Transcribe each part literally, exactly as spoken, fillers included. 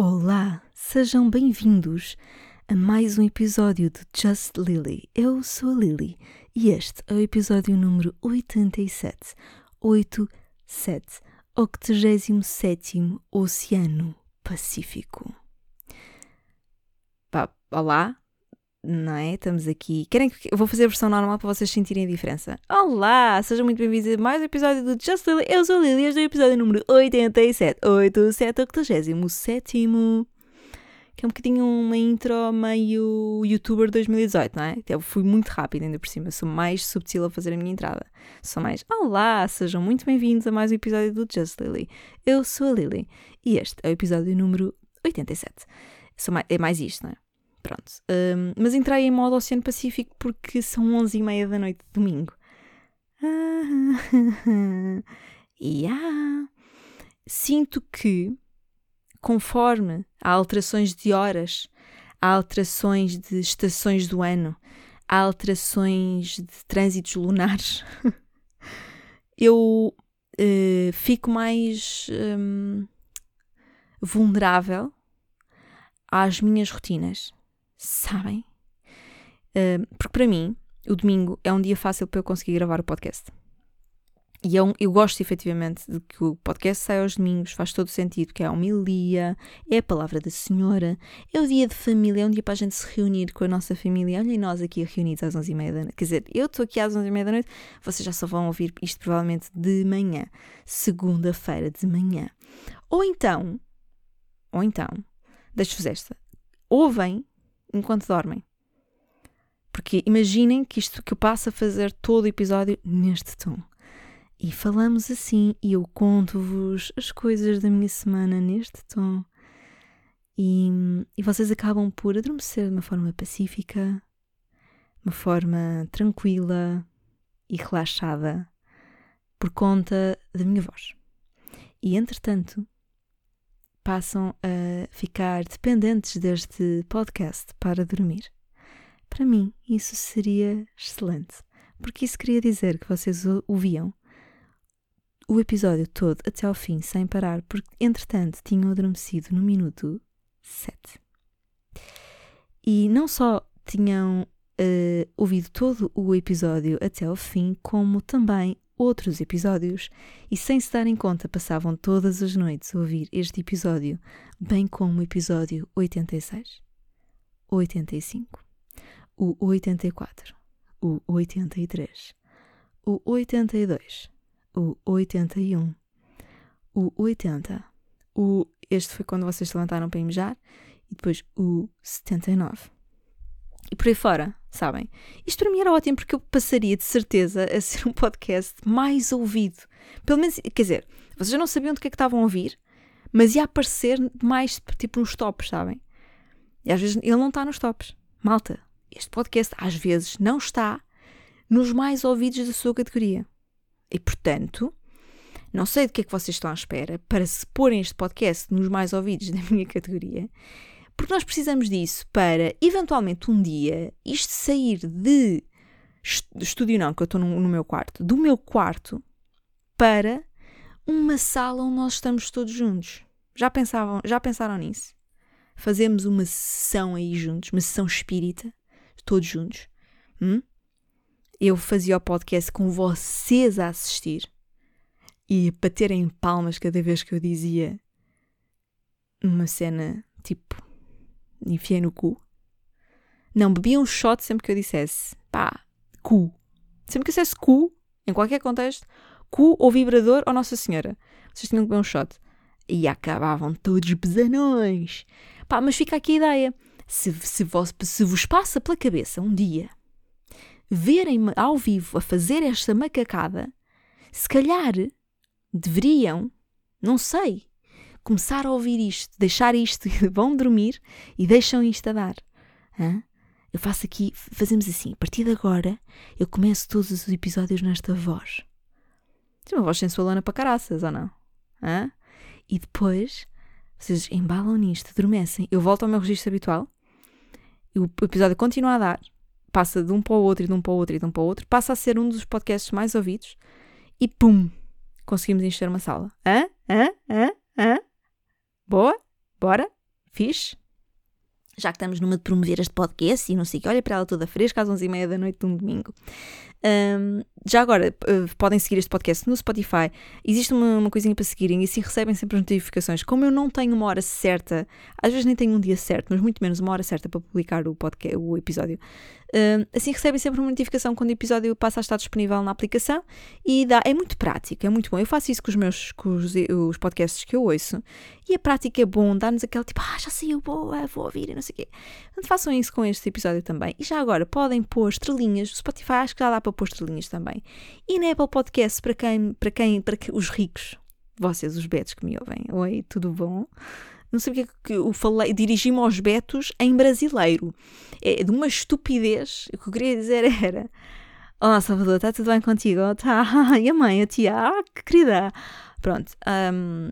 Olá, sejam bem-vindos a mais um episódio de Just Lily. Eu sou a Lily e este é o episódio número oitenta e sete, oitenta e sete, octogésimo sétimo Oceano Pacífico. Pá, olá, não é? Estamos aqui. Querem que eu vou fazer a versão normal para vocês sentirem a diferença? Olá, sejam muito bem-vindos a mais um episódio do Just Lily. Eu sou a Lily e este é o episódio número oitenta e sete, oitenta e sete, octogésimo sétimo. Que é um bocadinho uma intro meio youtuber dois mil e dezoito, não é? Eu fui muito rápido ainda por cima, sou mais subtil a fazer a minha entrada. Sou mais, olá, sejam muito bem-vindos a mais um episódio do Just Lily. Eu sou a Lily e este é o episódio número oitenta e sete. Sou mais, é mais isto, não é? Pronto. Um, mas entrei em modo Oceano Pacífico porque são onze e meia da noite de domingo. Ah, yeah. Sinto que conforme há alterações de horas, há alterações de estações do ano, há alterações de trânsitos lunares, eu uh, fico mais um, vulnerável às minhas rotinas, sabem? Uh, porque para mim, o domingo é um dia fácil para eu conseguir gravar o podcast. E eu, eu gosto efetivamente de que o podcast saia aos domingos, faz todo o sentido, que é a homilia, é a palavra da senhora, é o dia de família, é um dia para a gente se reunir com a nossa família. Olhem nós aqui reunidos às onze e meia da noite, quer dizer, eu estou aqui às onze e meia da noite, vocês já só vão ouvir isto provavelmente de manhã, segunda-feira de manhã. Ou então, ou então, deixo-vos esta, ouvem enquanto dormem. Porque imaginem que isto que eu passo a fazer todo o episódio neste tom. E falamos assim, e eu conto-vos as coisas da minha semana neste tom. E, e vocês acabam por adormecer de uma forma pacífica, de uma forma tranquila e relaxada, por conta da minha voz. E, entretanto, passam a ficar dependentes deste podcast para dormir. Para mim, isso seria excelente, porque isso queria dizer que vocês ouviam o episódio todo até ao fim, sem parar, porque, entretanto, tinham adormecido no minuto sete. E não só tinham uh, ouvido todo o episódio até ao fim, como também outros episódios, e sem se darem conta, passavam todas as noites a ouvir este episódio, bem como o episódio oitenta e seis, oitenta e cinco, o oitenta e quatro, o oitenta e três, o oitenta e dois... o oitenta e um, o oitenta, o, este foi quando vocês se levantaram para mijar, e depois o setenta e nove. E por aí fora, sabem? Isto para mim era ótimo porque eu passaria de certeza a ser um podcast mais ouvido. Pelo menos, quer dizer, vocês já não sabiam do que é que estavam a ouvir, mas ia aparecer mais tipo nos tops, sabem? E às vezes ele não está nos tops. Malta, este podcast às vezes não está nos mais ouvidos da sua categoria. E, portanto, não sei do que é que vocês estão à espera para se porem este podcast nos mais ouvidos da minha categoria, porque nós precisamos disso para, eventualmente, um dia, isto sair de estúdio não, que eu estou no, no meu quarto, do meu quarto, para uma sala onde nós estamos todos juntos. Já, pensavam, já pensaram nisso? Fazemos uma sessão aí juntos, uma sessão espírita, todos juntos. Hum? Eu fazia o podcast com vocês a assistir e a baterem palmas cada vez que eu dizia uma cena tipo enfiei no cu. Não, bebia um shot sempre que eu dissesse pá, cu. Sempre que eu dissesse cu, em qualquer contexto, cu ou vibrador ou Nossa Senhora. Vocês tinham que beber um shot. E acabavam todos pesanões. Pá, mas fica aqui a ideia. Se, se, vos, se vos passa pela cabeça um dia verem-me ao vivo a fazer esta macacada, se calhar deveriam, não sei, começar a ouvir isto, deixar isto, vão dormir e deixam isto a dar. Hã? Eu faço aqui, fazemos assim, a partir de agora eu começo todos os episódios nesta voz. Tem uma voz sensualona para caraças, ou não? Hã? E depois vocês embalam nisto, adormecem, eu volto ao meu registro habitual, o episódio continua a dar, passa de um para o outro, e de um para o outro, e de um para o outro, passa a ser um dos podcasts mais ouvidos e pum, conseguimos encher uma sala. Hã? Hã? Hã? Hã? Boa? Bora? fixe, já que estamos numa de promover este podcast e não sei o que, olha para ela toda fresca às onze e trinta da noite de um domingo. Um, já agora, uh, podem seguir este podcast no Spotify, existe uma, uma coisinha para seguirem e assim recebem sempre as notificações. Como eu não tenho uma hora certa, às vezes nem tenho um dia certo, mas muito menos uma hora certa para publicar o, podcast, o episódio, um, assim recebem sempre uma notificação quando o episódio passa a estar disponível na aplicação e dá, é muito prático, é muito bom. Eu faço isso com os meus com os, os podcasts que eu ouço e a prática é bom, dá-nos aquele tipo, ah, já saiu, boa, vou ouvir e não sei o quê. Portanto, façam isso com este episódio também. E já agora, podem pôr estrelinhas, o Spotify acho que já dá para pôr estrelinhas também. E na Apple Podcast, para quem, para quem, para que, os ricos, vocês, os betos que me ouvem, oi, tudo bom? Não sei porque que eu falei, dirigi-me aos betos em brasileiro. É de uma estupidez, o que eu queria dizer era, olá Salvador, está tudo bem contigo? Está, e a mãe, a tia, ah, que querida. Pronto, um,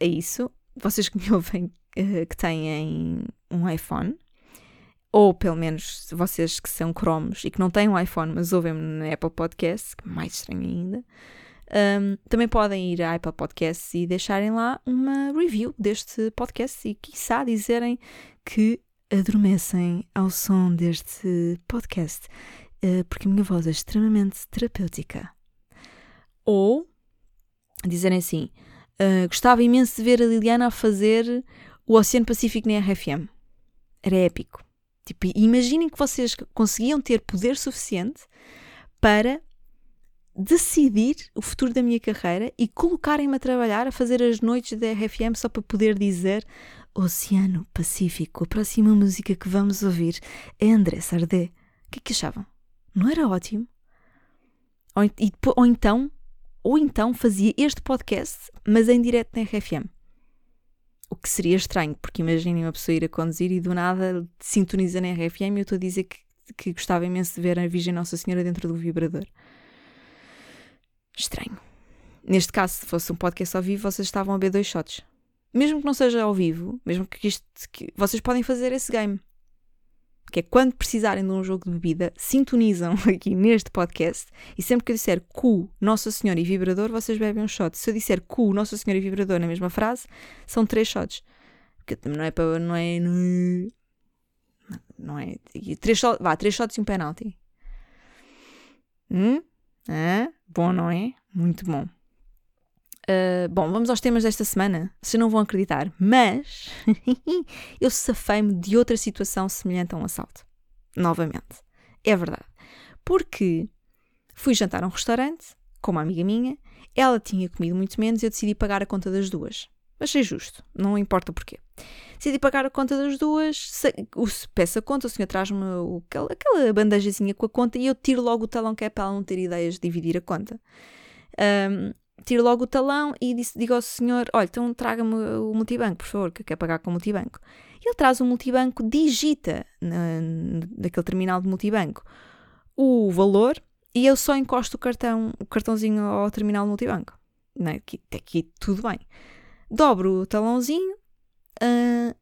é isso. Vocês que me ouvem, que têm um iPhone, ou pelo menos vocês que são cromos e que não têm um iPhone, mas ouvem-me na Apple Podcasts, que é mais estranho ainda, um, também podem ir à Apple Podcasts e deixarem lá uma review deste podcast e, quiçá, dizerem que adormecem ao som deste podcast, uh, porque a minha voz é extremamente terapêutica. Ou dizerem assim, uh, gostava imenso de ver a Liliana a fazer o Oceano Pacífico na R F M. Era épico. Tipo, imaginem que vocês conseguiam ter poder suficiente para decidir o futuro da minha carreira e colocarem-me a trabalhar, a fazer as noites da R F M só para poder dizer Oceano Pacífico, a próxima música que vamos ouvir é André Sardé. O que é que achavam? Não era ótimo? Ou, e, ou, então, ou então fazia este podcast, mas em direto na R F M. O que seria estranho, porque imaginem uma pessoa ir a conduzir e do nada sintoniza na R F M e eu estou a dizer que, que gostava imenso de ver a Virgem Nossa Senhora dentro do vibrador. Estranho. Neste caso, se fosse um podcast ao vivo, vocês estavam a beber dois shots. Mesmo que não seja ao vivo, mesmo que isto... Que, vocês podem fazer esse game. Que é quando precisarem de um jogo de bebida, sintonizam aqui neste podcast e sempre que eu disser cu, Nossa Senhora e vibrador, vocês bebem um shot. Se eu disser cu, Nossa Senhora e vibrador na mesma frase, são três shots. Porque não é para... Não é... Não é... Três, vá, três shots e um penalti. Hum? Ah, bom, não é? Muito bom. Uh, bom, vamos aos temas desta semana. Vocês não vão acreditar, mas eu safei-me de outra situação semelhante a um assalto. Novamente. É verdade. Porque fui jantar a um restaurante com uma amiga minha, ela tinha comido muito menos e eu decidi pagar a conta das duas. Achei justo, não importa porquê. Decidi pagar a conta das duas, peço a conta, o senhor traz-me aquela bandejazinha com a conta e eu tiro logo o talão que é para ela não ter ideias de dividir a conta. Um, Tiro logo o talão e disse, digo ao senhor, olha, então traga-me o multibanco, por favor, que eu quero pagar com o multibanco. Ele traz o multibanco, digita na, naquele terminal de multibanco o valor e eu só encosto o, cartão, o cartãozinho ao terminal de multibanco. Não é? Aqui, até aqui tudo bem. Dobro o talãozinho, uh,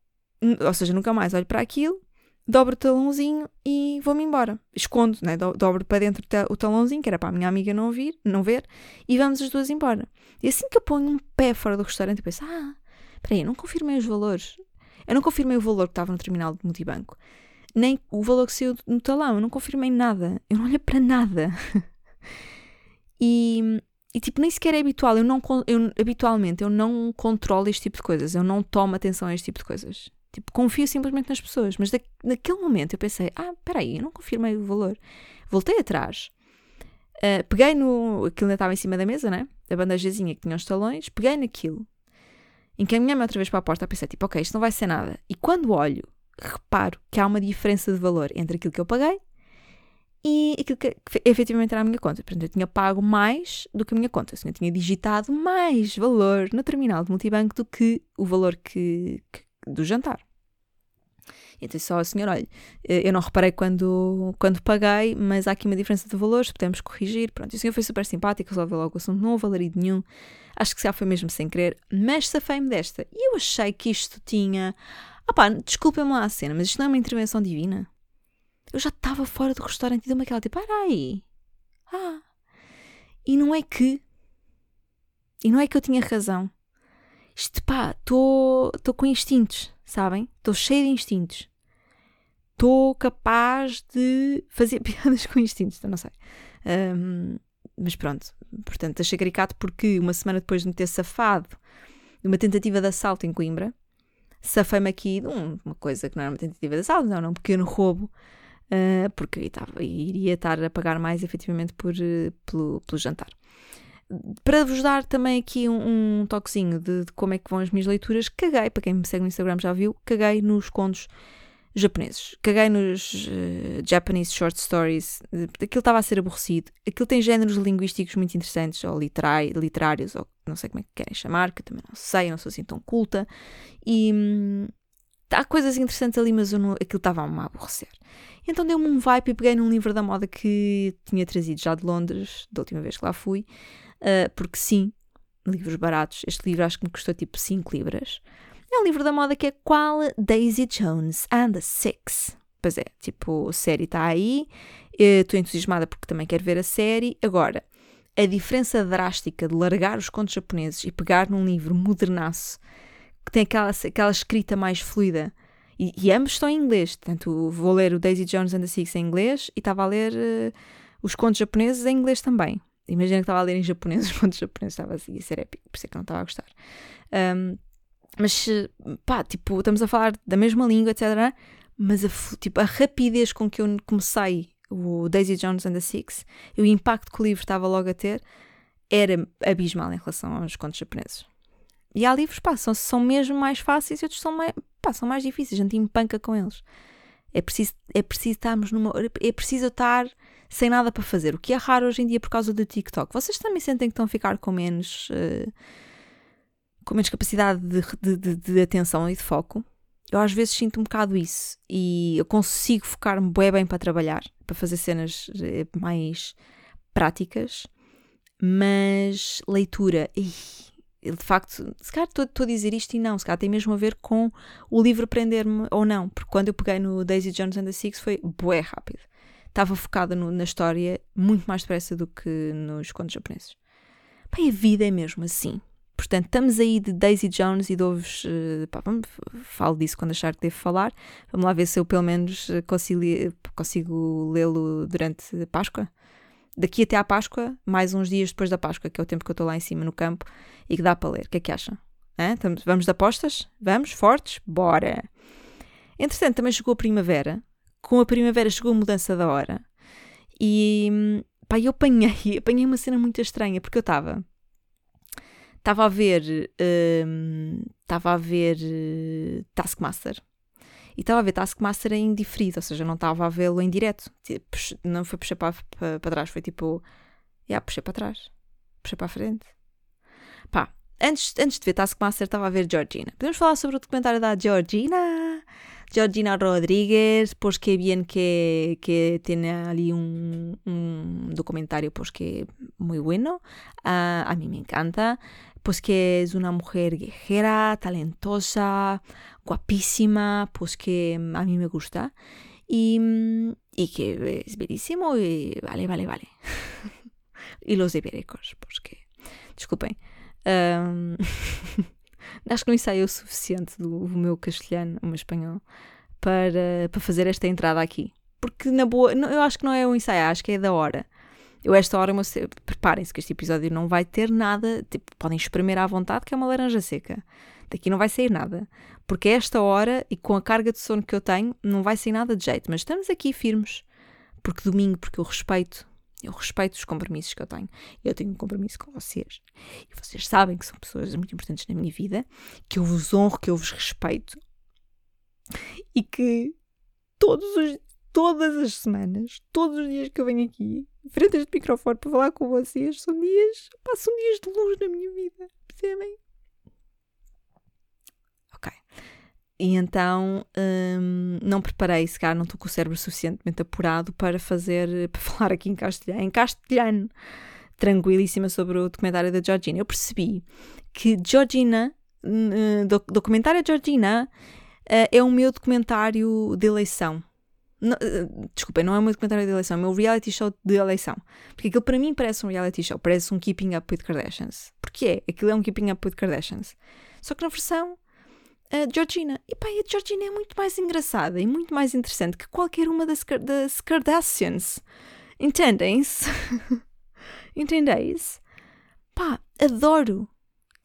ou seja, nunca mais olho para aquilo, dobro o talãozinho e vou-me embora. Escondo, né? Do- dobro para dentro o talãozinho, que era para a minha amiga não, vir, não ver, e vamos as duas embora. E assim que eu ponho um pé fora do restaurante, eu penso, ah, espera aí, eu não confirmei os valores. Eu não confirmei o valor que estava no terminal de multibanco. Nem o valor que saiu no talão, eu não confirmei nada. Eu não olhei para nada. e, e, tipo, nem sequer é habitual. Eu não, eu, habitualmente, eu não controlo este tipo de coisas. Eu não tomo atenção a este tipo de coisas. Tipo, confio simplesmente nas pessoas, mas da, naquele momento eu pensei, ah, peraí, eu não confirmei o valor. Voltei atrás, uh, peguei no... Aquilo ainda estava em cima da mesa, né? A bandejazinha que tinha os talões, peguei naquilo, encaminhei-me outra vez para a porta, pensei, tipo, ok, isto não vai ser nada. E quando olho, reparo que há uma diferença de valor entre aquilo que eu paguei e aquilo que efetivamente era a minha conta. Portanto, eu tinha pago mais do que a minha conta. Assim, eu tinha digitado mais valor no terminal de multibanco do que o valor que... que do jantar. Então só a senhora, olha, eu não reparei quando, quando paguei, mas há aqui uma diferença de valores, podemos corrigir, pronto. E o senhor foi super simpático, resolveu logo o assunto, não houve alarido nenhum, acho que já foi mesmo sem querer, mas safei-me desta. E eu achei que isto tinha... Ah pá, desculpem-me lá a cena, mas isto não é uma intervenção divina? Eu já estava fora do restaurante e deu-me aquela tipo, para aí, ah, e não é que... E não é que eu tinha razão. Isto pá, estou com instintos. sabem? Estou cheia de instintos. Estou capaz de fazer piadas com instintos, então não sei. Um, mas pronto, portanto, achei caricato porque uma semana depois de me ter safado de uma tentativa de assalto em Coimbra, safei-me aqui de um, uma coisa que não era uma tentativa de assalto, não, era um pequeno roubo, uh, porque eu estava, iria estar a pagar mais efetivamente por, uh, pelo, pelo jantar. Para vos dar também aqui um, um toquezinho de, de como é que vão as minhas leituras, caguei, para quem me segue no Instagram já viu, caguei nos contos japoneses, caguei nos uh, Japanese short stories, aquilo estava a ser aborrecido, aquilo tem géneros linguísticos muito interessantes, ou literai, literários, ou não sei como é que querem chamar, que eu também não sei, eu não sou assim tão culta, e hum, há coisas interessantes ali, mas eu não, aquilo estava-me a aborrecer. Então deu-me um vibe e peguei num livro da moda que tinha trazido já de Londres, da última vez que lá fui, uh, porque sim, livros baratos, este livro acho que me custou tipo cinco libras, é um livro da moda que é qual Daisy Jones and the Six. Pois é, tipo, a série está aí, estou entusiasmada porque também quero ver a série. Agora, a diferença drástica de largar os contos japoneses e pegar num livro modernaço, que tem aquela, aquela escrita mais fluida, e, e ambos estão em inglês, portanto, vou ler o Daisy Jones and the Six em inglês e estava a ler uh, os contos japoneses em inglês também. Imagina que estava a ler em japonês os contos japoneses, estava assim, isso era épico, por isso é que não estava a gostar. Um, Mas, pá, tipo, estamos a falar da mesma língua, etcétera. Mas a, tipo, a rapidez com que eu comecei o Daisy Jones and the Six e o impacto que o livro estava logo a ter era abismal em relação aos contos japoneses. E há livros, pá, são, são mesmo mais fáceis e outros são mais, pá, são mais difíceis. A gente empanca com eles. É preciso, é preciso estarmos numa... É preciso estar sem nada para fazer. O que é raro hoje em dia por causa do TikTok. Vocês também sentem que estão a ficar com menos... Uh, com menos capacidade de, de, de atenção e de foco. Eu às vezes sinto um bocado isso e eu consigo focar-me bem, bem para trabalhar, para fazer cenas mais práticas, mas leitura, ih, de facto, se calhar estou, estou a dizer isto e não, se calhar tem mesmo a ver com o livro prender-me ou não, porque quando eu peguei no Daisy Jones and the Six foi bué rápido, estava focada no, na história muito mais depressa do que nos contos japoneses. Bem, a vida é mesmo assim. Portanto, estamos aí de Daisy Jones e dou-vos, pá, falo disso quando achar que devo falar. Vamos lá ver se eu pelo menos consigo, consigo lê-lo durante a Páscoa. Daqui até à Páscoa, mais uns dias depois da Páscoa, que é o tempo que eu estou lá em cima no campo e que dá para ler. O que é que acham? Hã? Vamos de apostas? Vamos? Fortes? Bora! Entretanto, também chegou a primavera. Com a primavera chegou a mudança da hora. E, pá, eu apanhei, apanhei uma cena muito estranha, porque eu estava... Estava a ver, estava um, a ver uh, Taskmaster e estava a ver Taskmaster em diferido, ou seja, não estava a vê-lo em direto, tipo, não foi puxar para, para, para trás, foi tipo, já yeah, puxei para trás, puxei para a frente. Pá, antes, antes de ver Taskmaster estava a ver Georgina. Podemos falar sobre o documentário da Georgina, Georgina Rodríguez, pois que é bem que, que tem ali um, um documentário pois que é muito bueno, uh, a mim me encanta. Pues que es una mujer guerrera, talentosa, guapísima, pues que a mí me gusta y, y que es bellísimo y vale, vale, vale. Y los Ibericos, pues que... Desculpem. Um... Acho que não ensaiei o suficiente do meu castelhano, o meu espanhol, para, para fazer esta entrada aqui. Porque na boa... Não, eu acho que não é o ensaio, acho que é da hora. Eu esta hora, preparem-se que este episódio não vai ter nada, tipo, podem espremer à vontade que é uma laranja seca. Daqui não vai sair nada. Porque esta hora, e com a carga de sono que eu tenho, não vai sair nada de jeito. Mas estamos aqui firmes. Porque domingo, porque eu respeito, eu respeito os compromissos que eu tenho. Eu tenho um compromisso com vocês. E vocês sabem que são pessoas muito importantes na minha vida, que eu vos honro, que eu vos respeito. E que todos os, todas as semanas, todos os dias que eu venho aqui, frente a este microfone para falar com vocês, são dias, passam dias de luz na minha vida, percebem? Ok. E então hum, não preparei, se calhar não estou com o cérebro suficientemente apurado para fazer, para falar aqui em castelhano, em castelhano, tranquilíssima sobre o documentário da Georgina. Eu percebi que Georgina, doc, documentário Georgina, é o meu documentário de eleição. Não, desculpem, não é o meu documentário de eleição, é o meu reality show de eleição. Porque aquilo para mim parece um reality show, parece um Keeping Up with Kardashians. Porque é, aquilo é um Keeping Up with Kardashians. Só que na versão a Georgina. E pá, a Georgina é muito mais engraçada e muito mais interessante que qualquer uma das, das Kardashians. Entendem-se? Entendeis? Pá, adoro.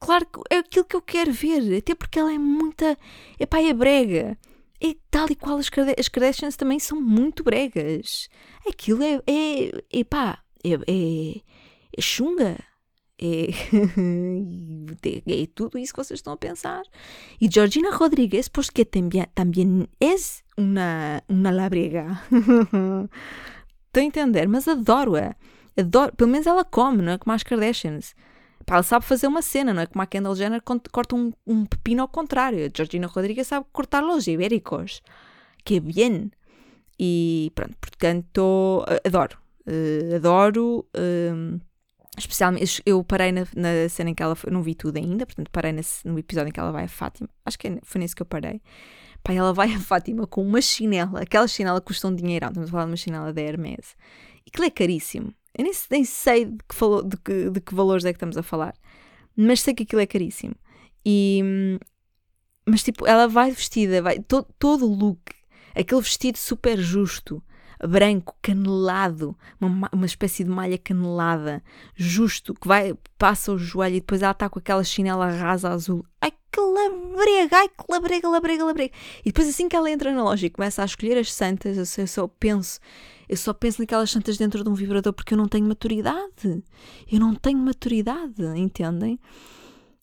Claro que é aquilo que eu quero ver, até porque ela é muita... Epá, é brega. E tal e qual as, as Kardashians também são muito bregas. Aquilo é... é epá, é, é, é chunga. É, é tudo isso que vocês estão a pensar. E Georgina Rodríguez, porque também, também é uma, uma labrega. Estou a entender, mas adoro-a. Adoro, pelo menos ela come, não é? Como as Kardashians. Pá, ela sabe fazer uma cena, não é? Como a Kendall Jenner corta um, um pepino ao contrário. A Georgina Rodríguez sabe cortar los ibéricos. Que bien. E pronto, portanto, adoro. Uh, adoro. Uh, especialmente, eu parei na, na cena em que ela foi, não vi tudo ainda, portanto parei nesse, no episódio em que ela vai a Fátima. Acho que foi nesse que eu parei. Pá, ela vai a Fátima com uma chinela. Aquela chinela custa um dinheirão. Estamos a falar de uma chinela da Hermès. E aquilo é caríssimo. Eu nem, nem sei de que, falo, de, que, de que valores é que estamos a falar, mas sei que aquilo é caríssimo. E, mas tipo, ela vai vestida, vai, to, todo o look, aquele vestido super justo, branco, canelado, uma, uma espécie de malha canelada, justo, que vai, passa o joelho e depois ela está com aquela chinela rasa azul. Ai que labrega, ai que labrega, labrega, labrega. E depois assim que ela entra na loja e começa a escolher as santas, eu só, eu só penso... Eu só penso naquelas santas dentro de um vibrador porque eu não tenho maturidade. Eu não tenho maturidade, entendem?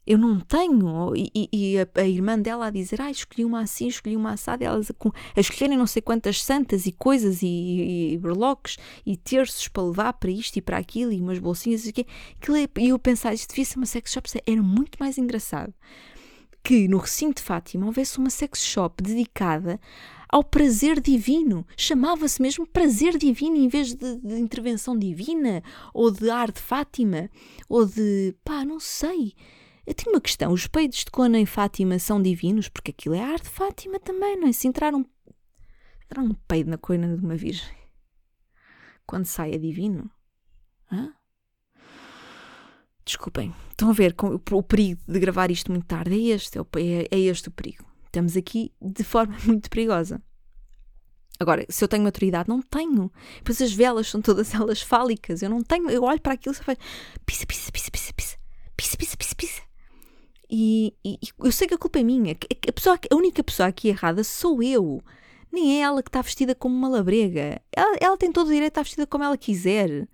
Eu não tenho. E, e, e a, a irmã dela a dizer, ah, escolhi uma assim, escolhi uma assada. E elas a, a escolherem não sei quantas santas e coisas e, e, e berloques e terços para levar para isto e para aquilo e umas bolsinhas e quê. E eu pensava, isto devia ser uma sex shop. Era muito mais engraçado que no recinto de Fátima houvesse uma sex shop dedicada ao prazer divino. Chamava-se mesmo prazer divino em vez de, de intervenção divina ou de ar de Fátima ou de... pá, não sei. Eu tenho uma questão. Os peidos de cona em Fátima são divinos? Porque aquilo é ar de Fátima também, não é? Se entrar um, entrar um peido na cona de uma virgem, quando sai é divino? Hã? Desculpem. Estão a ver com, o perigo de gravar isto muito tarde? É este, é este o perigo. Estamos aqui de forma muito perigosa. Agora, se eu tenho maturidade, não tenho. Pois as velas são todas elas fálicas. Eu não tenho. Eu olho para aquilo e só faço pisa, pisa, pisa, pisa, pisa, pisa, pisa, pisa, pisa. E, e eu sei que a culpa é minha. A, pessoa, a única pessoa aqui errada sou eu. Nem é ela que está vestida como uma labrega. Ela, ela tem todo o direito a estar vestida como ela quiser.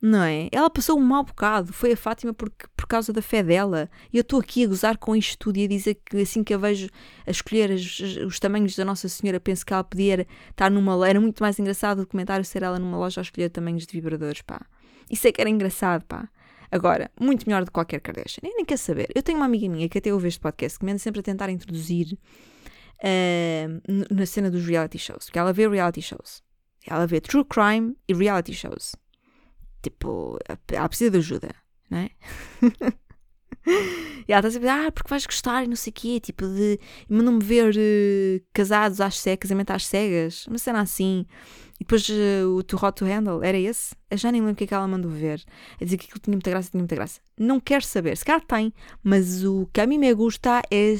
Não é? Ela passou um mau bocado, foi a Fátima porque, por causa da fé dela, e eu estou aqui a gozar com isto tudo e a dizer que assim que a vejo a escolher as, os tamanhos da Nossa Senhora, penso que ela podia estar numa... Era muito mais engraçado o comentário ser ela numa loja a escolher tamanhos de vibradores, pá. Isso é que era engraçado, pá. Agora, muito melhor do que qualquer Kardashian. Eu nem quero saber. Eu tenho uma amiga minha que até ouve este podcast, que me anda sempre a tentar introduzir uh, na cena dos reality shows, porque ela vê reality shows. Ela vê true crime e reality shows. Tipo, ela precisa de ajuda, não é? E ela está sempre a dizer, ah, porque vais gostar e não sei o quê, tipo de... Mandam-me ver uh, casados às cegas, casamento às cegas, uma cena assim. E depois uh, o Too Hot to Handle, era esse? Eu já nem lembro o que é que ela mandou ver. A dizer que aquilo tinha muita graça, tinha muita graça. Não quero saber, se calhar tem, mas o que a mim me gusta é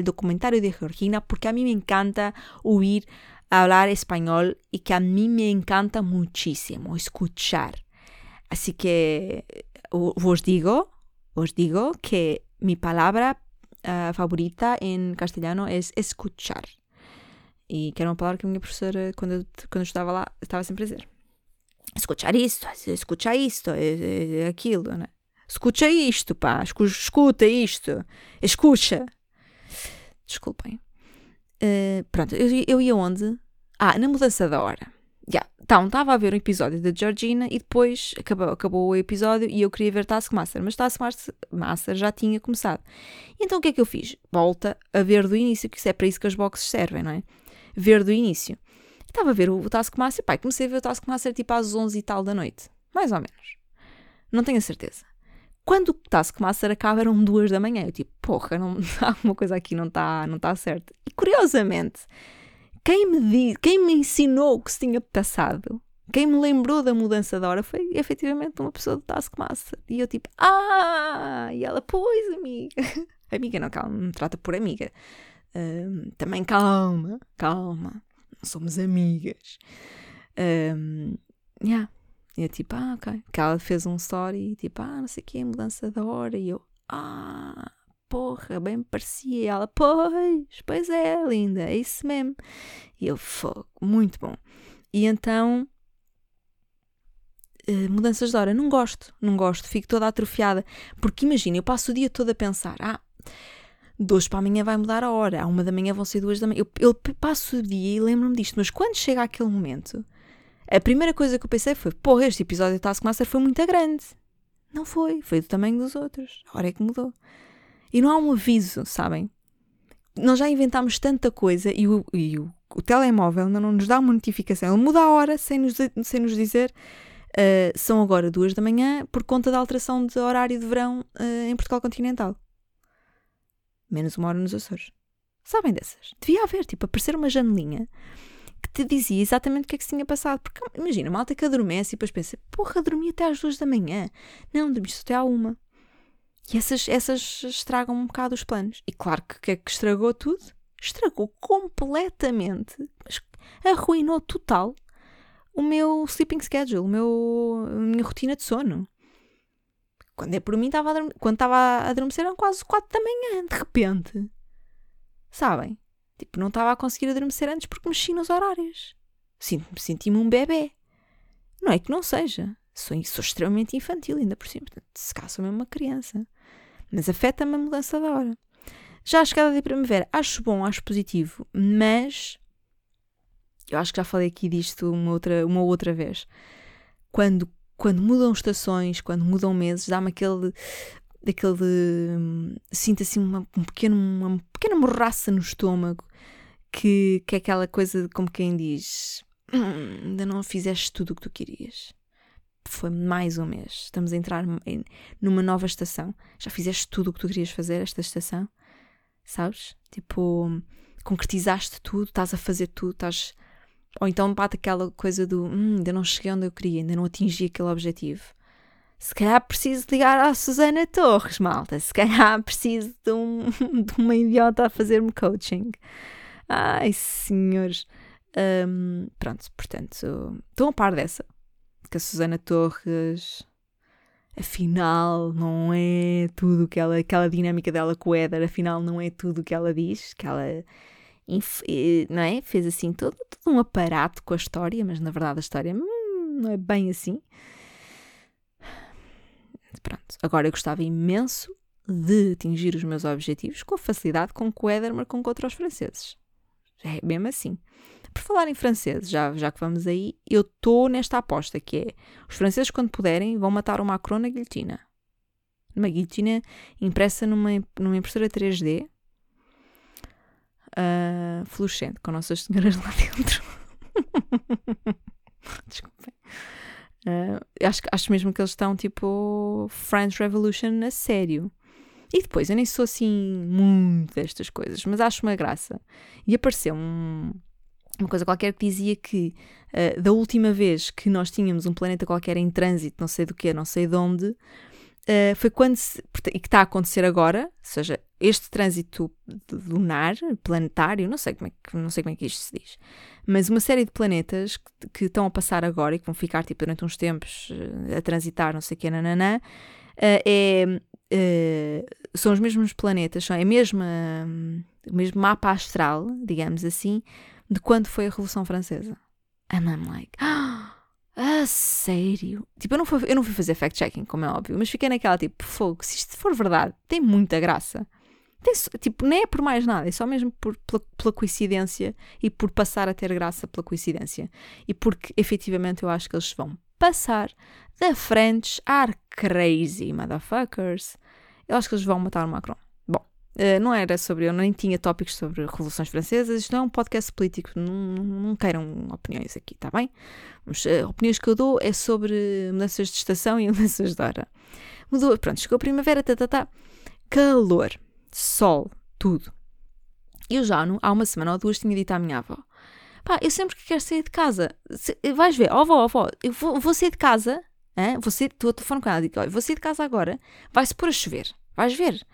o documentário de Georgina, porque a mim me encanta ouvir falar espanhol e que a mim me encanta muchíssimo escuchar. Así que os digo, os digo que mi palabra uh, favorita en castellano es escuchar. E que era uma palavra que a minha professora, quando eu, quando eu estudava lá, estava sempre a dizer. Escuchar isto, escucha isto, é, é, aquilo, né? Escucha isto, pá, escuta isto, escucha. Desculpem. Uh, pronto, eu, eu ia onde? Ah, na mudança da hora. Yeah. Então, estava a ver um episódio da Georgina e depois acabou, acabou o episódio e eu queria ver Taskmaster, mas Taskmaster já tinha começado. Então o que é que eu fiz? Volta a ver do início, que isso é para isso que as boxes servem, não é? Ver do início. Estava a ver o Taskmaster, pá, comecei a ver o Taskmaster tipo às onze e tal da noite, mais ou menos. Não tenho a certeza. Quando o Taskmaster acaba eram duas da manhã, eu tipo, porra, não, alguma coisa aqui não está não tá certa. E curiosamente... Quem me, diz, quem me ensinou o que se tinha passado, quem me lembrou da mudança da hora foi efetivamente uma pessoa do Taskmaster. E eu tipo, ah! E ela, pois, amiga. Amiga não, que ela me trata por amiga. Um, também calma, calma, somos amigas. Um, yeah. E é tipo, ah, ok. Que ela fez um story, tipo, ah, não sei o que, mudança da hora. E eu, ah, porra, bem parecia. E ela, pois, pois é, linda, é isso mesmo. E eu, fogo, muito bom. E então, uh, mudanças de hora, não gosto, não gosto, fico toda atrofiada. Porque imagina, eu passo o dia todo a pensar, ah, de hoje para amanhã vai mudar a hora, à uma da manhã vão ser duas da manhã. Eu, eu passo o dia e lembro-me disto, mas quando chega aquele momento, a primeira coisa que eu pensei foi, porra, este episódio do Taskmaster foi muito grande. Não foi, foi do tamanho dos outros. A hora é que mudou. E não há um aviso, sabem? Nós já inventámos tanta coisa e o, e o, o telemóvel não, não nos dá uma notificação. Ele muda a hora sem nos, sem nos dizer, uh, são agora duas da manhã por conta da alteração de horário de verão uh, em Portugal continental. Menos uma hora nos Açores. Sabem dessas? Devia haver, tipo, aparecer uma janelinha que te dizia exatamente o que é que se tinha passado. Porque imagina, malta que adormece e depois pensa, porra, dormi até às duas da manhã. Não, dormi até à uma. E essas, essas estragam um bocado os planos. E claro que o que é que estragou tudo? Estragou completamente, mas arruinou total o meu sleeping schedule, o meu, a minha rotina de sono. Quando é por mim, estava a quando estava a adormecer eram quase quatro da manhã, de repente. Sabem? Tipo, não estava a conseguir adormecer antes porque mexi nos horários. Sinto-me, senti-me um bebê. Não é que não seja. Sou, sou extremamente infantil, ainda por cima. Portanto, se calhar sou mesmo uma criança. Mas afeta-me a mudança da hora. Já a chegada de primavera, acho bom, acho positivo, mas... eu acho que já falei aqui disto uma outra, uma outra vez. Quando... Quando mudam estações, quando mudam meses, dá-me aquele... aquele sinto assim uma, um pequeno, uma pequena morraça no estômago, que, que é aquela coisa de, como quem diz, hum, ainda não fizeste tudo o que tu querias. Foi mais um mês. Estamos a entrar em, numa nova estação. Já fizeste tudo o que tu querias fazer, esta estação? Sabes? Tipo, concretizaste tudo, estás a fazer tudo, estás... Ou então bate aquela coisa do hum, ainda não cheguei onde eu queria, ainda não atingi aquele objetivo. Se calhar preciso ligar à Susana Torres, malta. Se calhar preciso de, um, de uma idiota a fazer-me coaching. Ai, senhores. Um, pronto, portanto, estão a par dessa. Que a Susana Torres, afinal, não é tudo que ela... Aquela dinâmica dela com o Éder, afinal, não é tudo o que ela diz. Que ela... Inf... não é? Fez assim todo, todo um aparato com a história, mas na verdade a história hum, não é bem assim. Pronto, agora eu gostava imenso de atingir os meus objetivos com a facilidade com que o Éder marcou contra os franceses. É mesmo assim. Por falar em franceses, já, já que vamos aí, eu estou nesta aposta que é, os franceses quando puderem vão matar o Macron na guilhotina. Uma guilhotina impressa numa, numa impressora três D, Uh, fluorescente, com nossas senhoras lá dentro. Desculpem. Uh, acho, acho mesmo que eles estão tipo French Revolution a sério. E depois, eu nem sou assim muito destas coisas, mas acho uma graça. E apareceu um, uma coisa qualquer que dizia que uh, da última vez que nós tínhamos um planeta qualquer em trânsito, não sei do que, não sei de onde... Uh, foi quando se, e que está a acontecer agora, ou seja, este trânsito lunar, planetário, não sei como é que, não sei como é que isto se diz, mas uma série de planetas que, que estão a passar agora e que vão ficar tipo, durante uns tempos a transitar, não sei o que, nananã, uh, é, uh, são os mesmos planetas, são a mesma, o mesmo mapa astral, digamos assim, de quando foi a Revolução Francesa. And I'm like... Ah, sério? Tipo, eu não fui, eu não fui fazer fact-checking, como é óbvio, mas fiquei naquela tipo, fogo, se isto for verdade, tem muita graça. Tem, tipo, nem é por mais nada, é só mesmo por, pela, pela coincidência e por passar a ter graça pela coincidência. E porque, efetivamente, eu acho que eles vão passar da French are crazy, motherfuckers. Eu acho que eles vão matar o Macron. Bom, uh, não era sobre, eu nem tinha tópicos sobre revoluções francesas, isto não é um podcast político, não, não queiram opiniões aqui, está bem? Mas, uh, opiniões que eu dou é sobre mudanças de estação e mudanças de hora. Mudou, pronto, chegou a primavera, tá, tá, tá. Calor, sol, tudo. Eu já no, há uma semana ou duas tinha dito à minha avó, pá, eu sempre que quero sair de casa, se, vais ver, ó oh, avó, oh, avó, eu vou, vou sair de casa, estou a telefone com ela, digo, olha, vou sair de casa agora, vai-se pôr a chover, vais ver.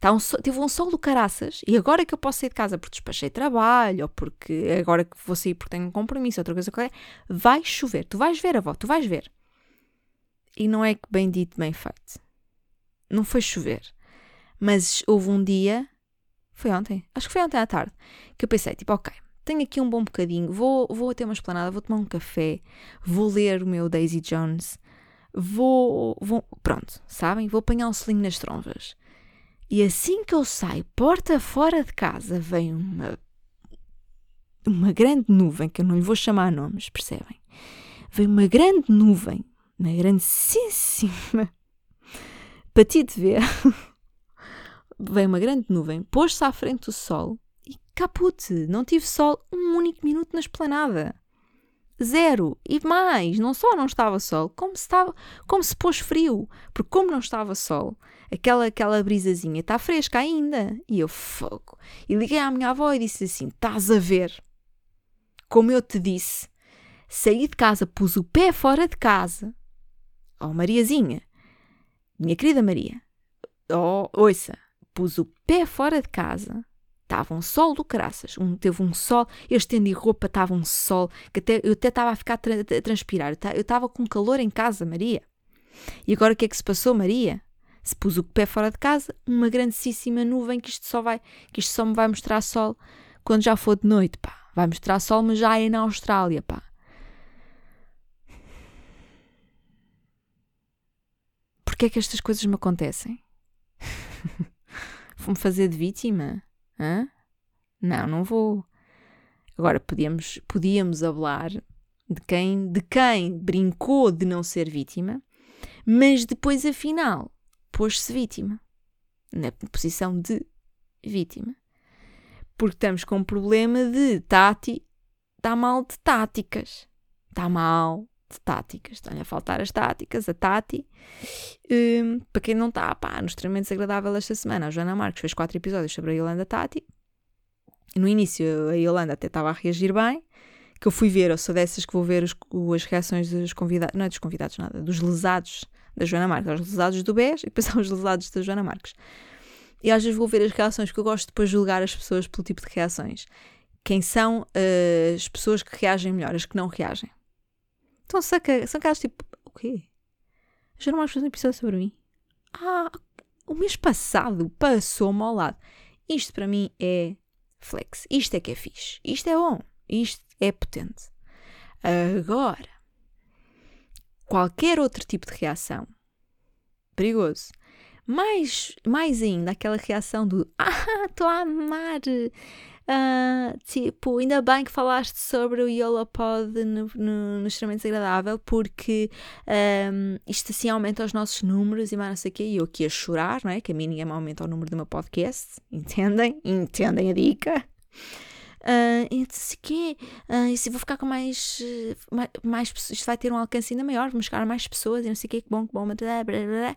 Tá um so... Teve um sol do caraças e agora que eu posso sair de casa porque despachei trabalho ou porque agora que vou sair porque tenho um compromisso, outra coisa qualquer, vai chover. Tu vais ver, avó, tu vais ver. E não é que bem dito, bem feito. Não foi chover. Mas houve um dia, foi ontem, acho que foi ontem à tarde, que eu pensei, tipo, ok, tenho aqui um bom bocadinho, vou, vou ter uma esplanada, vou tomar um café, vou ler o meu Daisy Jones, vou, vou pronto, sabem? Vou apanhar um selinho nas tronvas. E assim que eu saio, porta fora de casa, vem uma, uma grande nuvem, que eu não lhe vou chamar nomes, percebem? Vem uma grande nuvem, uma grandíssima, para ti te ver, vem uma grande nuvem, pôs-se à frente do sol e capute, não tive sol um único minuto na esplanada. Zero. E mais, não só não estava sol, como se, estava, como se pôs frio. Porque como não estava sol, aquela, aquela brisazinha está fresca ainda. E eu, fogo. E liguei à minha avó e disse assim, estás a ver? Como eu te disse, saí de casa, pus o pé fora de casa. Oh, Mariazinha. Minha querida Maria. Oh, ouça. Pus o pé fora de casa. Estava um sol do caraças, um, teve um sol, eu estendi roupa, estava um sol, que até, eu até estava a ficar tra- a transpirar, eu estava com calor em casa, Maria. E agora o que é que se passou, Maria? Se pus o pé fora de casa, uma grandíssima nuvem que isto só vai, que isto só me vai mostrar sol quando já for de noite, pá. Vai mostrar sol, mas já é na Austrália, pá. Porquê é que estas coisas me acontecem? Vou-me fazer de vítima? Hã? Não, não vou. Agora, podíamos, podíamos falar de quem, de quem brincou de não ser vítima, mas depois, afinal, pôs-se vítima. Na posição de vítima. Porque estamos com um problema de Tati. Está mal de táticas. Está mal de táticas. Estão-lhe a faltar as táticas. A Tati. Um, para quem não está, pá, no extremamente desagradável esta semana, a Joana Marques fez quatro episódios sobre a Yolanda Tati. No início a Yolanda até estava a reagir bem, que eu fui ver, eu sou dessas que vou ver os, as reações dos convidados, não é dos convidados nada, dos lesados da Joana Marques, aos lesados do B E S e depois aos lesados da Joana Marques. E às vezes vou ver as reações, que eu gosto de depois julgar as pessoas pelo tipo de reações. Quem são uh, as pessoas que reagem melhor, as que não reagem. Então são casos tipo, o quê? Já não há um episódio sobre mim. Ah, o mês passado passou-me ao lado. Isto para mim é flex. Isto é que é fixe. Isto é bom. Isto é potente. Agora, qualquer outro tipo de reação, perigoso. Mais, mais ainda, aquela reação do ah, estou a amar. Uh, tipo, ainda bem que falaste sobre o YOLOPOD no, no, no extremamente desagradável, porque um, isto assim aumenta os nossos números e mais não sei o quê, e eu aqui a chorar, não é? Que a mim ninguém me aumenta o número do meu podcast, entendem? Entendem a dica? Uh, e disse que uh, se vou ficar com mais, mais, mais pessoas, isto vai ter um alcance ainda maior, vamos chegar a mais pessoas e não sei o quê, que bom, que bom, blá, blá, blá.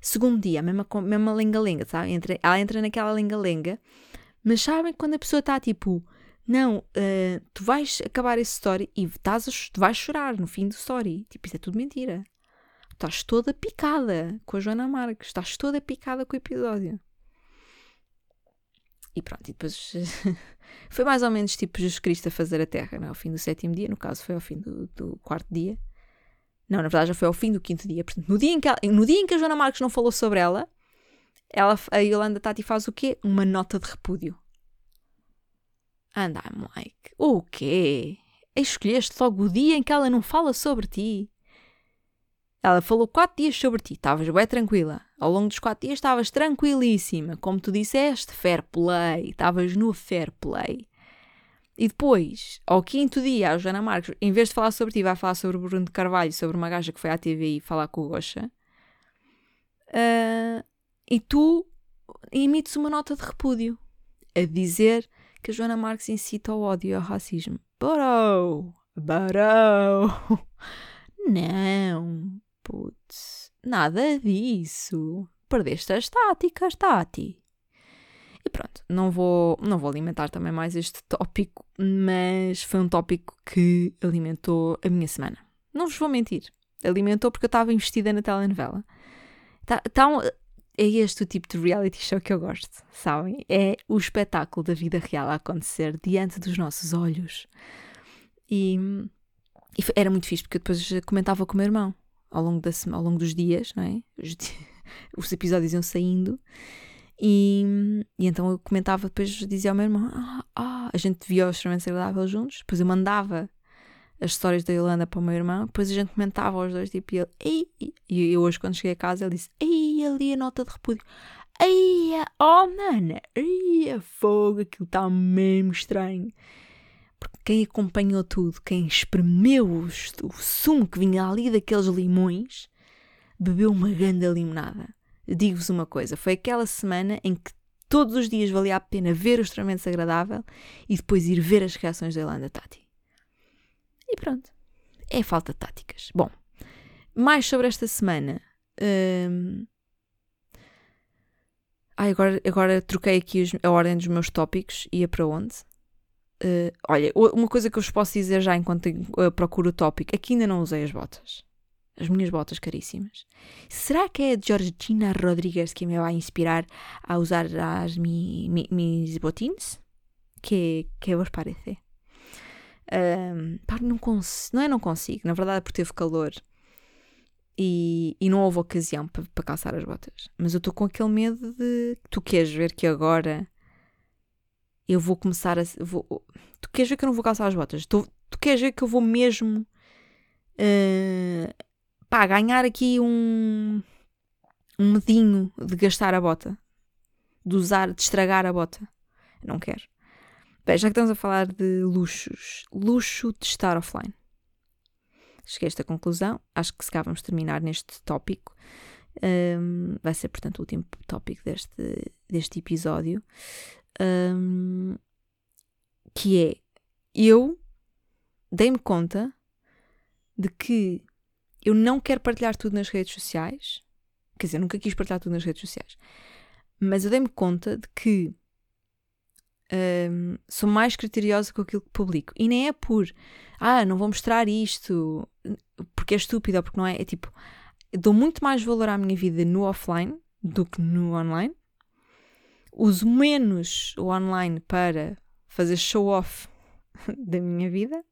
Segundo dia, a mesma, mesma lenga-lenga, sabe? Entra, ela entra naquela lenga-lenga. Mas sabem quando a pessoa está tipo, não, uh, tu vais acabar esse story e estás a, tu vais chorar no fim do story. Tipo, isso é tudo mentira. Estás toda picada com a Joana Marques. Estás toda picada com o episódio. E pronto, e depois foi mais ou menos tipo Jesus Cristo a fazer a terra, não é? Ao fim do sétimo dia, no caso foi ao fim do, do quarto dia. Não, na verdade já foi ao fim do quinto dia. Portanto, no dia em que, ela, no dia em que a Joana Marques não falou sobre ela, Ela, a Yolanda Tati faz o quê? Uma nota de repúdio. And I'm like, o quê? Escolheste logo o dia em que ela não fala sobre ti. Ela falou quatro dias sobre ti. Estavas bem tranquila. Ao longo dos quatro dias estavas tranquilíssima. Como tu disseste, fair play. Estavas no fair play. E depois, ao quinto dia, a Joana Marques, em vez de falar sobre ti, vai falar sobre o Bruno de Carvalho, sobre uma gaja que foi à T V I falar com o Gocha. Ah... Uh... E tu emites uma nota de repúdio a dizer que a Joana Marques incita ao ódio e ao racismo. Barou! Barou! Não, putz, nada disso. Perdeste as táticas, Tati. E pronto, não vou, não vou alimentar também mais este tópico, mas foi um tópico que alimentou a minha semana. Não vos vou mentir. Alimentou porque eu estava investida na telenovela. Tá, tá um, é este o tipo de reality show que eu gosto, sabem? É o espetáculo da vida real a acontecer diante dos nossos olhos. E, e era muito fixe, porque eu depois comentava com o meu irmão ao longo, da, ao longo dos dias, não é? Os, os episódios iam saindo. E, e então eu comentava, depois dizia ao meu irmão, ah, ah, a gente via os Extremamente Agradáveis juntos, depois eu mandava as histórias da Yolanda para o meu irmão, depois a gente comentava aos dois, tipo, e ele, ei, e eu hoje quando cheguei a casa ele disse, ei, ali a nota de repúdio, ei, oh mana, ei, fogo, aquilo está mesmo estranho. Porque quem acompanhou tudo, quem espremeu o, o sumo que vinha ali daqueles limões, bebeu uma grande limonada. Digo-vos uma coisa, foi aquela semana em que todos os dias valia a pena ver o Extremamente Agradável e depois ir ver as reações da Yolanda Tati. E pronto, é falta de táticas. Bom, mais sobre esta semana. Hum... Ai, agora, agora troquei aqui os, a ordem dos meus tópicos, ia para onde? Uh, olha, uma coisa que eu vos posso dizer já enquanto eu procuro o tópico, aqui ainda não usei as botas. As minhas botas caríssimas. Será que é a Georgina Rodríguez que me vai inspirar a usar as mi, mi, mis botins? Que, que vos parece? Um, pá, não, cons- não é não consigo. Na verdade é porque teve calor e, e não houve ocasião para pa calçar as botas. Mas eu estou com aquele medo de... Tu queres ver que agora eu vou começar a... Vou... Tu queres ver que eu não vou calçar as botas? Tu, tu queres ver que eu vou mesmo... Uh... Pá, ganhar aqui um, um medinho de gastar a bota, de usar, de estragar a bota. Não quero. Bem, já que estamos a falar de luxos, luxo de estar offline. Cheguei a esta conclusão, acho que se cá vamos terminar neste tópico. Um, vai ser, portanto, o último tópico deste, deste episódio. Um, que é, eu dei-me conta de que eu não quero partilhar tudo nas redes sociais. Quer dizer, nunca quis partilhar tudo nas redes sociais. Mas eu dei-me conta de que um, sou mais criteriosa com aquilo que publico. E nem é por, ah, não vou mostrar isto porque é estúpido ou porque não é. É tipo, dou muito mais valor à minha vida no offline do que no online. Uso menos o online para fazer show-off da minha vida.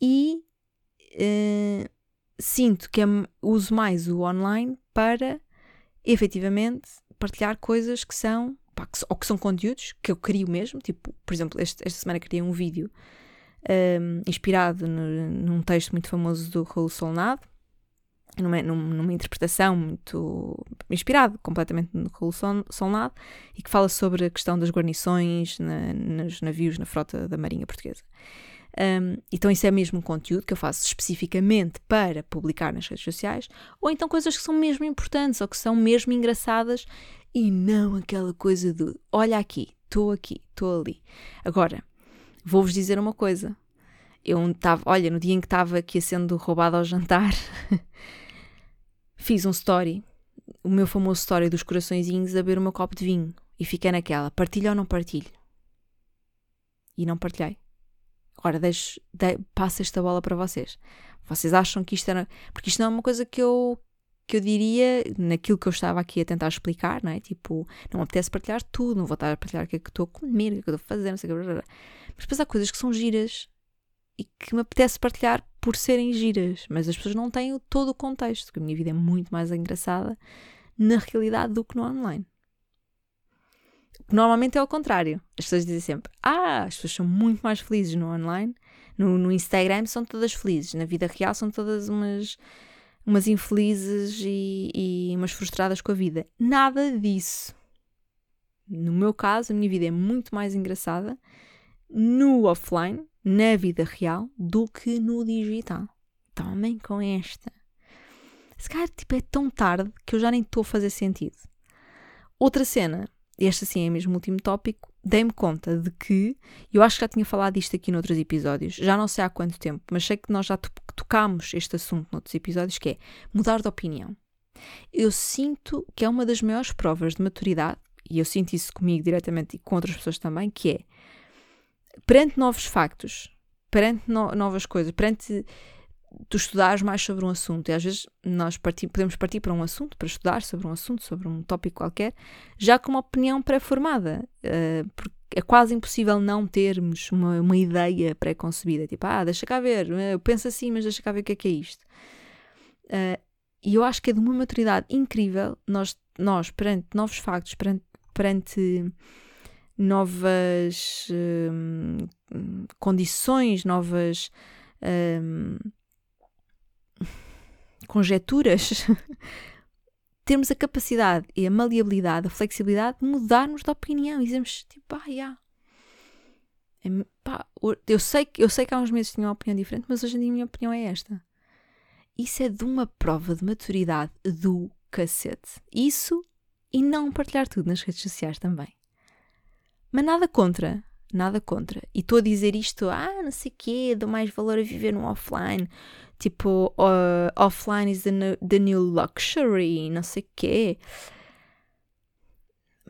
E... Uh, sinto que uso mais o online para efetivamente partilhar coisas que são, pá, que, ou que são conteúdos que eu crio mesmo, tipo, por exemplo, este, esta semana criei um vídeo um, inspirado no, num texto muito famoso do Raul Solnado, numa, numa interpretação muito inspirado completamente no Raul Solnado, e que fala sobre a questão das guarnições na, nos navios na frota da Marinha Portuguesa. Um, então isso é mesmo um conteúdo que eu faço especificamente para publicar nas redes sociais, ou então coisas que são mesmo importantes ou que são mesmo engraçadas e não aquela coisa de olha aqui, estou aqui, estou ali. Agora, vou-vos dizer uma coisa, eu estava, olha, no dia em que estava aqui sendo roubada ao jantar fiz um story, o meu famoso story dos coraçõezinhos a beber o meu copo de vinho, e fiquei naquela, partilho ou não partilho? E não partilhei. Ora, deixo, de, passo esta bola para vocês. Vocês acham que isto era... Porque isto não é uma coisa que eu, que eu diria naquilo que eu estava aqui a tentar explicar, não é? Tipo, não me apetece partilhar tudo, não vou estar a partilhar o que é que estou a comer, o que é que estou a fazer, não sei o que... Blá, blá. Mas depois há coisas que são giras e que me apetece partilhar por serem giras, mas as pessoas não têm todo o contexto, porque a minha vida é muito mais engraçada na realidade do que no online. Normalmente é ao contrário. As pessoas dizem sempre, ah, as pessoas são muito mais felizes no online, no, no Instagram são todas felizes, na vida real são todas umas, umas infelizes e, e umas frustradas com a vida. Nada disso. No meu caso, a minha vida é muito mais engraçada no offline, na vida real, do que no digital. Tomem com esta. Esse cara, tipo, é tão tarde que eu já nem estou a fazer sentido. Outra cena... Este, assim, é mesmo o último tópico. Dei-me conta de que... Eu acho que já tinha falado disto aqui noutros episódios. Já não sei há quanto tempo, mas sei que nós já to- tocámos este assunto noutros episódios, que é mudar de opinião. Eu sinto que é uma das maiores provas de maturidade, e eu sinto isso comigo diretamente e com outras pessoas também, que é, perante novos factos, perante no- novas coisas, perante tu estudares mais sobre um assunto. E às vezes nós partir, podemos partir para um assunto, para estudar sobre um assunto, sobre um tópico qualquer, já com uma opinião pré-formada, uh, porque é quase impossível não termos uma, uma ideia pré-concebida, tipo, ah, deixa cá ver, eu penso assim, mas deixa cá ver o que é que é isto. Uh, e eu acho que é de uma maturidade incrível nós, nós perante novos factos, perante, perante novas hum, condições, novas hum, conjecturas, termos a capacidade e a maleabilidade, a flexibilidade de mudarmos de opinião e dizemos tipo, ah, yeah. eu, sei que, eu sei que há uns meses tinha uma opinião diferente, mas hoje em dia a minha opinião é esta. Isso é de uma prova de maturidade do cacete. Isso e não partilhar tudo nas redes sociais também. Mas nada contra, nada contra. E estou a dizer isto, ah, não sei o quê, dou mais valor a viver no offline. Tipo, uh, offline is the new, the new luxury, não sei o quê.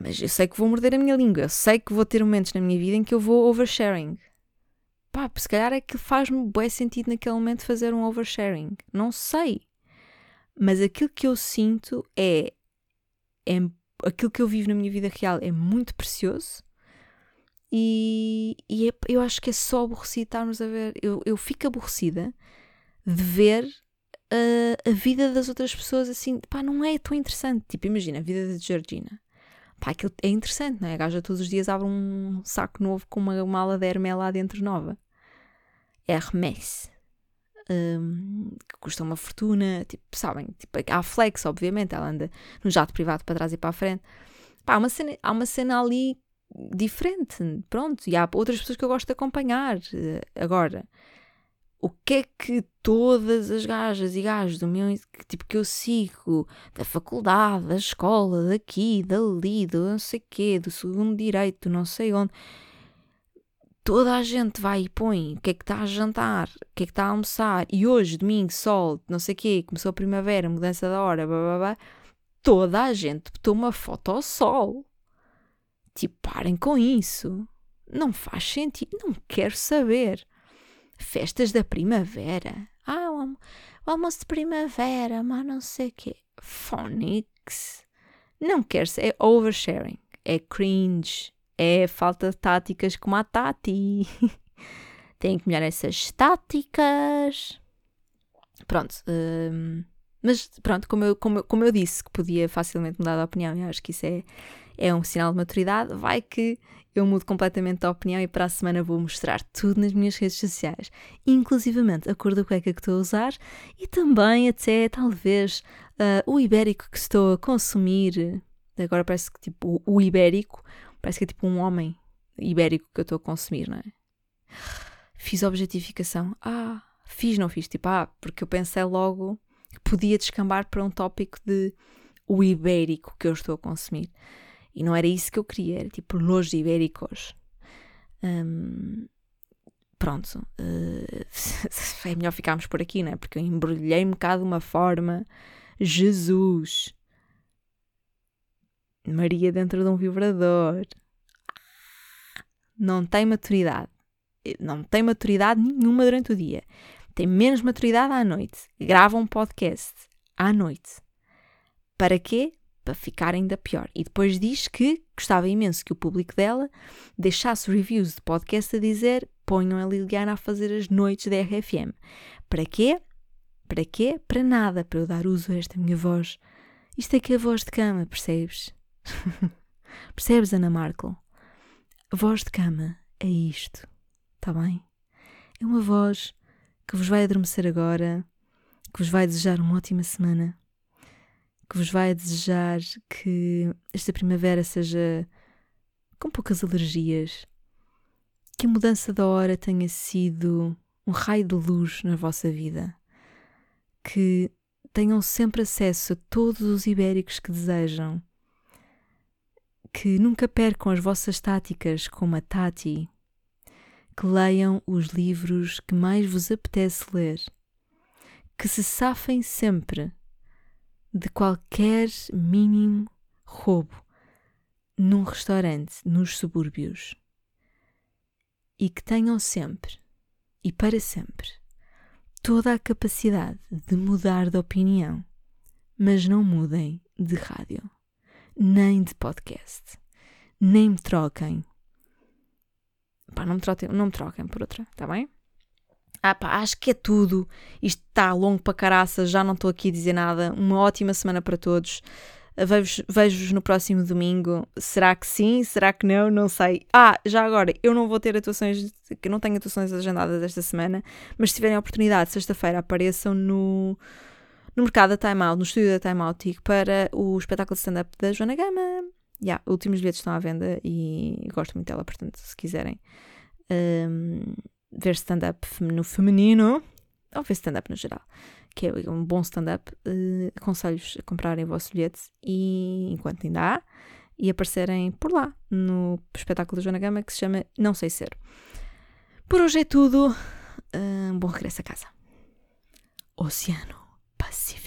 Mas eu sei que vou morder a minha língua. Eu sei que vou ter momentos na minha vida em que eu vou oversharing. Pá, se calhar é que faz-me bué sentido naquele momento fazer um oversharing. Não sei. Mas aquilo que eu sinto é... é aquilo que eu vivo na minha vida real é muito precioso. E, e é, eu acho que é só aborrecido estarmos a ver. Eu, eu fico aborrecida de ver uh, a vida das outras pessoas assim. Pá, não é tão interessante. Tipo, imagina a vida da Georgina. Pá, aquilo é interessante, não é? A gaja todos os dias abre um saco novo com uma mala de Hermès lá dentro nova. Hermès. Um, que custa uma fortuna, tipo, sabem? Tipo, há flex, obviamente. Ela anda num jato privado para trás e para a frente. Pá, há uma cena, há uma cena ali diferente, pronto, e há outras pessoas que eu gosto de acompanhar. Agora, o que é que todas as gajas e gajos do meu, tipo, que eu sigo, da faculdade, da escola, daqui, dali, do não sei quê, do segundo direito, não sei onde, toda a gente vai e põe o que é que está a jantar, o que é que está a almoçar, e hoje, domingo, sol, não sei quê, começou a primavera, mudança da hora, blá, blá, blá, toda a gente botou uma foto ao sol. Tipo, parem com isso. Não faz sentido. Não quero saber. Festas da primavera. Ah, o, almo- o almoço de primavera, mas não sei o quê. Phonics. Não quero saber. É oversharing. É cringe. É falta de táticas como a Tati. Tem que melhorar essas táticas. Pronto. Hum, mas pronto, como eu, como, eu, como eu disse que podia facilmente mudar de opinião, eu acho que isso é... é um sinal de maturidade, vai que eu mudo completamente de opinião e para a semana vou mostrar tudo nas minhas redes sociais, inclusivamente a cor da cueca que estou a usar e também até, talvez, uh, o ibérico que estou a consumir. Agora parece que, tipo, o, o ibérico, parece que é tipo um homem ibérico que eu estou a consumir, não é? Fiz objetificação. Ah, fiz, não fiz, tipo, ah, porque eu pensei logo que podia descambar para um tópico de o ibérico que eu estou a consumir. E não era isso que eu queria, era tipo los ibéricos. Um, pronto. Uh, é melhor ficarmos por aqui, não é? Porque eu embrulhei-me cá de uma forma. Jesus! Maria dentro de um vibrador. Não tem maturidade. Não tem maturidade nenhuma durante o dia. Tem menos maturidade à noite. Grava um podcast à noite. Para quê? Para ficar ainda pior. E depois diz que gostava imenso que o público dela deixasse reviews de podcast a dizer ponham a Liliana a fazer as noites da R F M. Para quê? Para quê? Para nada. Para eu dar uso a esta minha voz. Isto é que é a voz de cama, percebes? Percebes, Ana Marco? A voz de cama é isto. Está bem? É uma voz que vos vai adormecer agora, que vos vai desejar uma ótima semana, que vos vai desejar que esta primavera seja com poucas alergias, que a mudança da hora tenha sido um raio de luz na vossa vida, que tenham sempre acesso a todos os ibéricos que desejam, que nunca percam as vossas táticas como a Tati, que leiam os livros que mais vos apetece ler, que se safem sempre de qualquer mínimo roubo num restaurante nos subúrbios e que tenham sempre e para sempre toda a capacidade de mudar de opinião, mas não mudem de rádio, nem de podcast, nem me troquem. Pá, não me troquem, não me troquem por outra, está bem? Ah pá, acho que é tudo. Isto está longo para caraça, já não estou aqui a dizer nada. Uma ótima semana para todos. Vejo-vos no próximo domingo. Será que sim? Será que não? Não sei. Ah, já agora, eu não vou ter atuações, eu não tenho atuações agendadas esta semana, mas se tiverem a oportunidade, sexta-feira apareçam no, no mercado da Time Out, no estúdio da Time Out para o espetáculo de stand-up da Joana Gama. Yeah, últimos bilhetes estão à venda e gosto muito dela, portanto, se quiserem um, ver stand-up no feminino, ou ver stand-up no geral, que é um bom stand-up, uh, aconselho-vos a comprarem o vosso bilhete e, enquanto ainda há, e aparecerem por lá, no espetáculo da Joana Gama, que se chama Não Sei Ser. Por hoje é tudo. Um bom regresso a casa. Oceano Pacífico.